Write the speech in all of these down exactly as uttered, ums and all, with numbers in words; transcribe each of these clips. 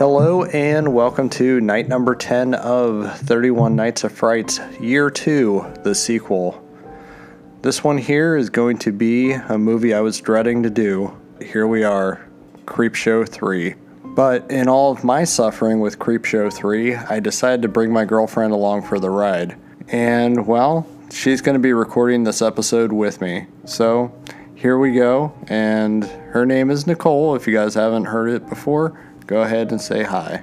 Hello and welcome to night number ten of thirty-one Nights of Frights, year two, the sequel. This one here is going to be a movie I was dreading to do. Here we are, Creepshow three. But in all of my suffering with Creepshow three, I decided to bring my girlfriend along for the ride. And, well, she's going to be recording this episode with me. So, here we go, and her name is Nicole. If you guys haven't heard it before, go ahead and say hi.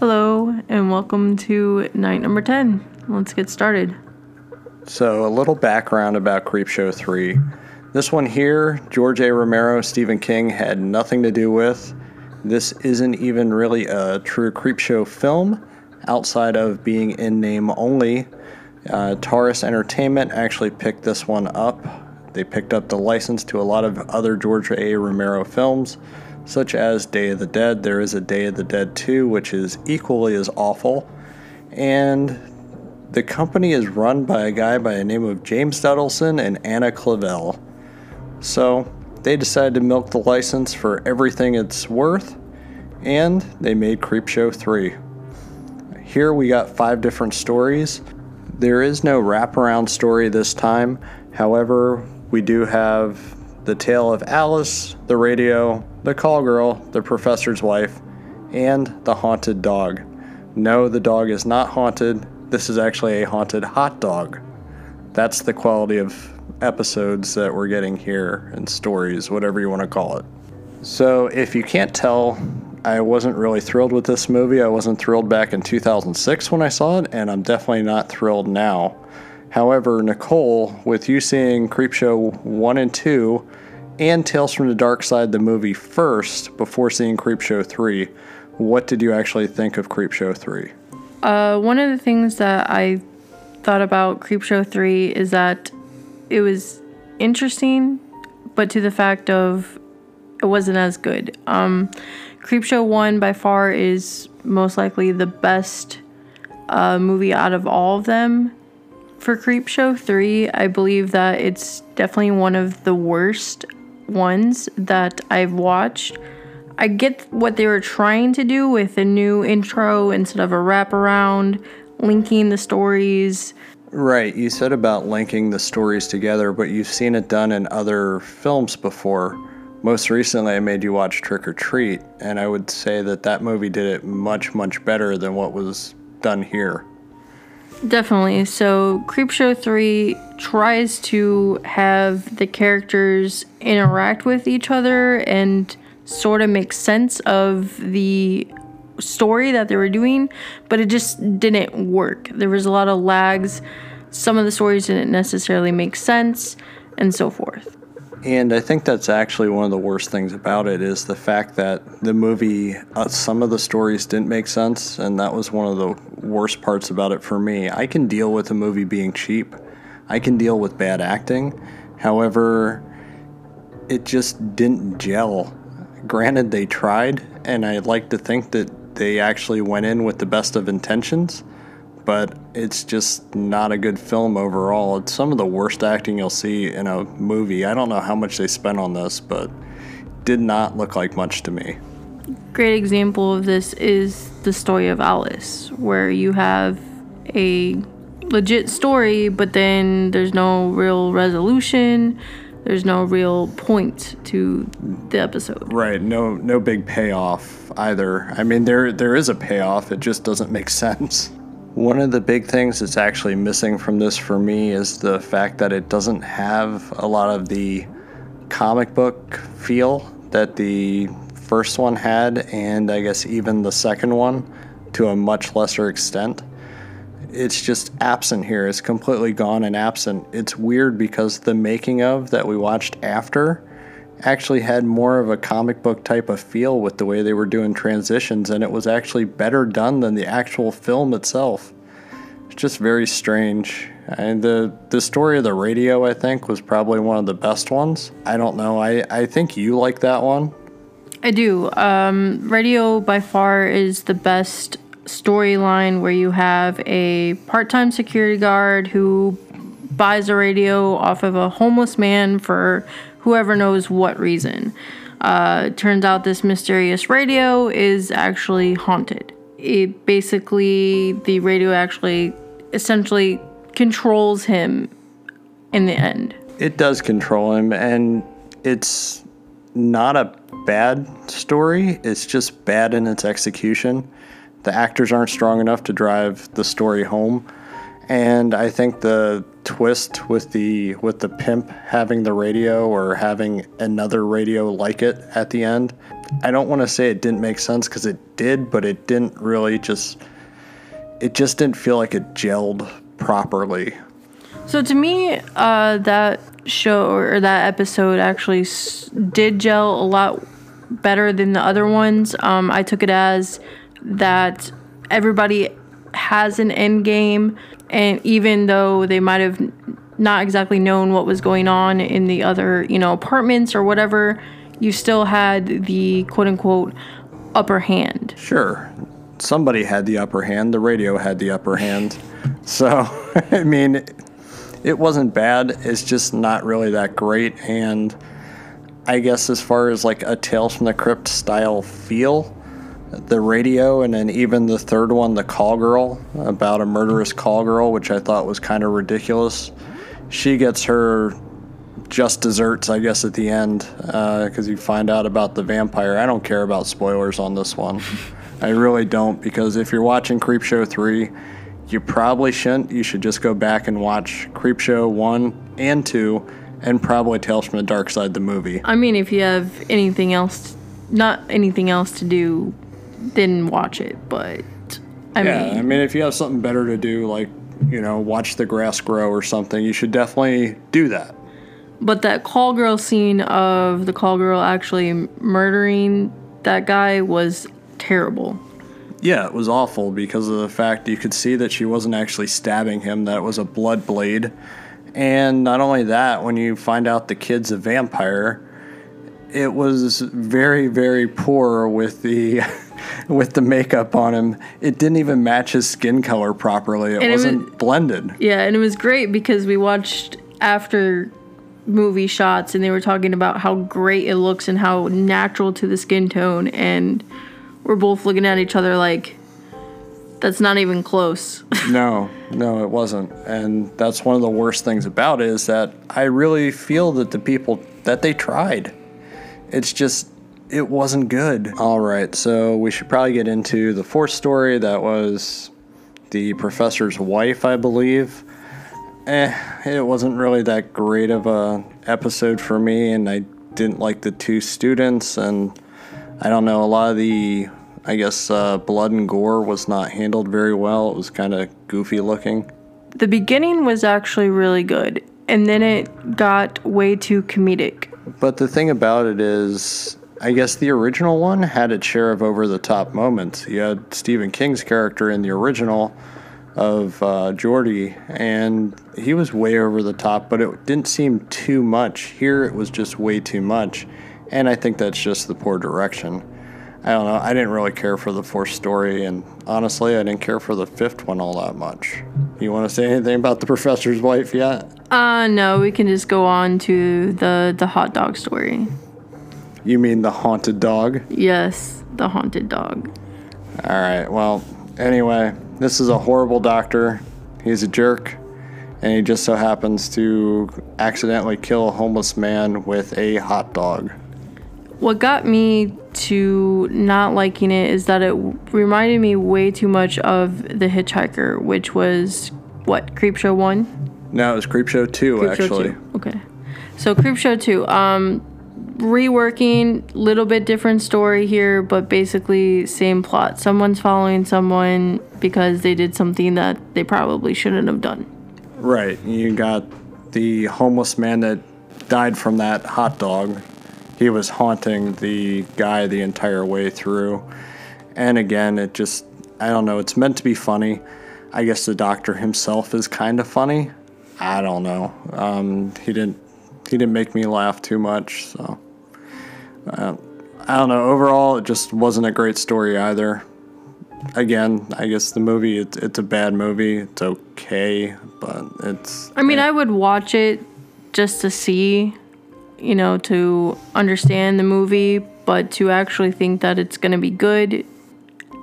Hello, and welcome to night number ten. Let's get started. So, a little background about Creepshow three. This one here, George A. Romero, Stephen King had nothing to do with. This isn't even really a true Creepshow film, outside of being in name only. Uh, Taurus Entertainment actually picked this one up. They picked up the license to a lot of other George A. Romero films, such as Day of the Dead. There is a Day of the Dead two, which is equally as awful. And the company is run by a guy by the name of James Dudelson and Ana Clavell. So they decided to milk the license for everything it's worth, and they made Creepshow three. Here we got five different stories. There is no wraparound story this time. However, we do have the tale of Alice, the radio, the call girl, the professor's wife, and the haunted dog. No, the dog is not haunted. This is actually a haunted hot dog. That's the quality of episodes that we're getting here, and stories, whatever you want to call it. So if you can't tell, I wasn't really thrilled with this movie. I wasn't thrilled back in two thousand six when I saw it, and I'm definitely not thrilled now. However, Nicole, with you seeing Creepshow one and two and Tales from the Dark Side, the movie, first before seeing Creepshow three, what did you actually think of Creepshow three? Uh, one of the things that I thought about Creepshow three is that it was interesting, but to the fact of it wasn't as good. Um, Creepshow one by far is most likely the best uh, movie out of all of them. For Creepshow three, I believe that it's definitely one of the worst ones that I've watched. I get what they were trying to do with a new intro instead of a wraparound, linking the stories. Right, you said about linking the stories together, but you've seen it done in other films before. Most recently, I made you watch Trick or Treat, and I would say that that movie did it much, much better than what was done here. Definitely. So, Creepshow three tries to have the characters interact with each other and sort of make sense of the story that they were doing, but it just didn't work. There was a lot of lags. Some of the stories didn't necessarily make sense, and so forth. And I think that's actually one of the worst things about it, is the fact that the movie, uh, some of the stories didn't make sense, and that was one of the worst parts about it for me. I can deal with a movie being cheap. I can deal with bad acting. However, it just didn't gel. Granted, they tried, and I'd like to think that they actually went in with the best of intentions, but it's just not a good film overall. It's some of the worst acting you'll see in a movie. I don't know how much they spent on this, but did not look like much to me. Great example of this is the story of Alice, where you have a legit story, but then there's no real resolution. There's no real point to the episode. Right, no no big payoff either. I mean, there there is a payoff, it just doesn't make sense. One of the big things that's actually missing from this for me is the fact that it doesn't have a lot of the comic book feel that the first one had, and I guess even the second one to a much lesser extent. It's just absent here. It's completely gone and absent. It's weird because the making of that we watched after actually had more of a comic book type of feel with the way they were doing transitions, and it was actually better done than the actual film itself. It's just very strange. And the the story of the radio, I think, was probably one of the best ones. I don't know. I, I think you like that one. I do. Um, radio by far is the best storyline, where you have a part-time security guard who buys a radio off of a homeless man for whoever knows what reason. Uh, turns out this mysterious radio is actually haunted. It basically, the radio actually essentially controls him in the end. It does control him, and it's not a bad story. It's just bad in its execution. The actors aren't strong enough to drive the story home. And I think the twist with the with the pimp having the radio, or having another radio like it at the end, I don't want to say it didn't make sense, because it did, but it didn't really just, it just didn't feel like it gelled properly. So to me, uh, that show or that episode actually s- did gel a lot better than the other ones. Um, I took it as that everybody has an end game, and even though they might have not exactly known what was going on in the other, you know, apartments or whatever, you still had the quote-unquote upper hand. Sure. Somebody had the upper hand. The radio had the upper hand. So, I mean, it wasn't bad. It's just not really that great. And I guess as far as like a Tales from the Crypt style feel, the radio, and then even the third one, the call girl, about a murderous call girl, which I thought was kind of ridiculous. She gets her just desserts, I guess, at the end, because uh, you find out about the vampire. I don't care about spoilers on this one. I really don't, because if you're watching Creepshow three, you probably shouldn't. You should just go back and watch Creepshow one and two, and probably Tales from the Dark Side, the movie. I mean, if you have anything else, not anything else to do, didn't watch it, but I yeah, mean... Yeah, I mean, if you have something better to do, like, you know, watch the grass grow or something, you should definitely do that. But that call girl scene of the call girl actually murdering that guy was terrible. Yeah, it was awful, because of the fact you could see that she wasn't actually stabbing him, that it was a blood blade. And not only that, when you find out the kid's a vampire, it was very, very poor with the... with the makeup on him. It didn't even match his skin color properly. It, it wasn't was, blended. Yeah, and it was great because we watched after movie shots, and they were talking about how great it looks and how natural to the skin tone, and we're both looking at each other like, that's not even close. No, no, it wasn't. And that's one of the worst things about it, is that I really feel that the people, that they tried. It's just... it wasn't good. All right, so we should probably get into the fourth story. That was the professor's wife, I believe. Eh, it wasn't really that great of a episode for me, and I didn't like the two students, and I don't know, a lot of the, I guess, uh, blood and gore was not handled very well. It was kind of goofy looking. The beginning was actually really good, and then it got way too comedic. But the thing about it is... I guess the original one had its share of over-the-top moments. You had Stephen King's character in the original of uh, Geordi, and he was way over the top, but it didn't seem too much. Here, it was just way too much, and I think that's just the poor direction. I don't know. I didn't really care for the fourth story, and honestly, I didn't care for the fifth one all that much. You want to say anything about the professor's wife yet? Uh, no, we can just go on to the, the hot dog story. You mean the haunted dog? Yes, the haunted dog. All right, well, anyway, this is a horrible doctor. He's a jerk, and he just so happens to accidentally kill a homeless man with a hot dog. What got me to not liking it is that it reminded me way too much of The Hitchhiker, which was, what, Creepshow one? No, it was Creepshow two, Creepshow actually. two. Okay. So Creepshow two, um... reworking, little bit different story here, but basically same plot. Someone's following someone because they did something that they probably shouldn't have done. Right. You got the homeless man that died from that hot dog. He was haunting the guy the entire way through. And again, it just, I don't know, it's meant to be funny. I guess the doctor himself is kind of funny. I don't know. Um, he didn't he didn't make me laugh too much, so... Uh, I don't know. Overall, it just wasn't a great story either. Again, I guess the movie, it, it's a bad movie. It's okay, but it's... I mean, yeah. I would watch it just to see. you know, to understand the movie, but to actually think that it's going to be good,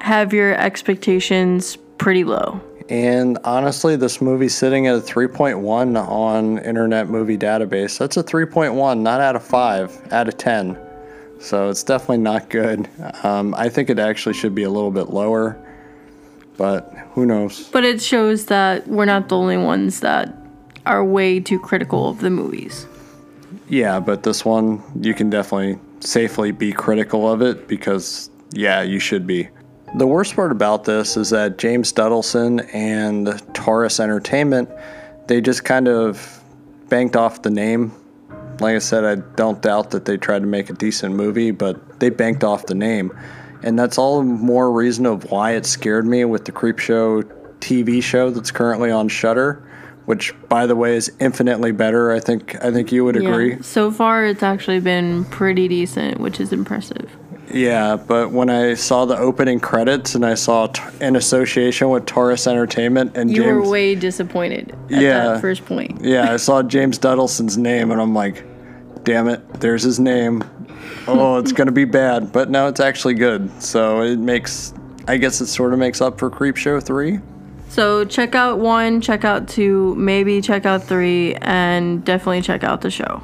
have your expectations pretty low. And honestly, this movie's sitting at a three point one on Internet Movie Database. That's a three point one, not out of five, out of ten. So it's definitely not good. Um, I think it actually should be a little bit lower, but who knows? But it shows that we're not the only ones that are way too critical of the movies. Yeah, but this one, you can definitely safely be critical of it because, yeah, you should be. The worst part about this is that James Dudelson and Taurus Entertainment, they just kind of banked off the name. Like I said, I don't doubt that they tried to make a decent movie, but they banked off the name. And that's all the more reason of why it scared me with the Creepshow T V show that's currently on Shutter, which, by the way, is infinitely better. I think I think you would agree. Yeah. So far, it's actually been pretty decent, which is impressive. Yeah, but when I saw the opening credits and I saw t- an association with Taurus Entertainment and you James... You were way disappointed at yeah, that first point. Yeah, I saw James Dudelson's name and I'm like, damn it, there's his name. Oh, it's going to be bad. But no, it's actually good. So it makes... I guess it sort of makes up for Creepshow three. So check out one, check out two, maybe check out three, and definitely check out the show.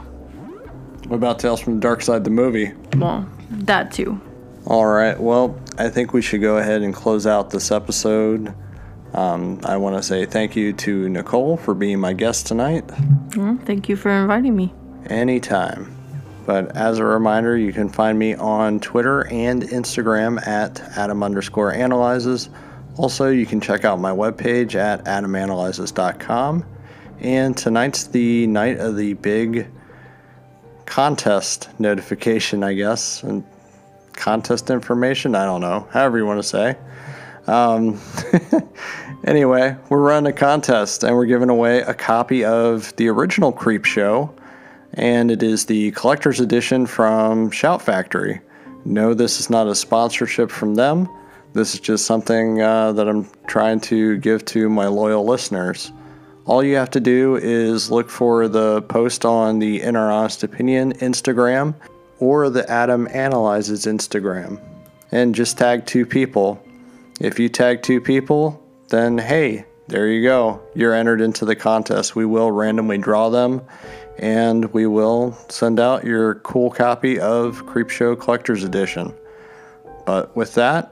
What about Tales from the Dark Side, the movie? Well... that too. All right. Well, I think we should go ahead and close out this episode. Um, I want to say thank you to Nicole for being my guest tonight. Well, thank you for inviting me. Anytime. But as a reminder, you can find me on Twitter and Instagram at Adam underscore Analyzes. Also, you can check out my webpage at adam analyzes dot com. And tonight's the night of the big... contest notification, I guess, and contest information, I don't know, however you want to say. Um, anyway, we're running a contest, and we're giving away a copy of the original Creepshow, and it is the collector's edition from Shout Factory. No, this is not a sponsorship from them. This is just something uh, that I'm trying to give to my loyal listeners. All you have to do is look for the post on the In Our Honest Opinion Instagram or the Adam Analyzes Instagram and just tag two people. If you tag two people, then hey, there you go. You're entered into the contest. We will randomly draw them and we will send out your cool copy of Creepshow Collector's Edition. But with that,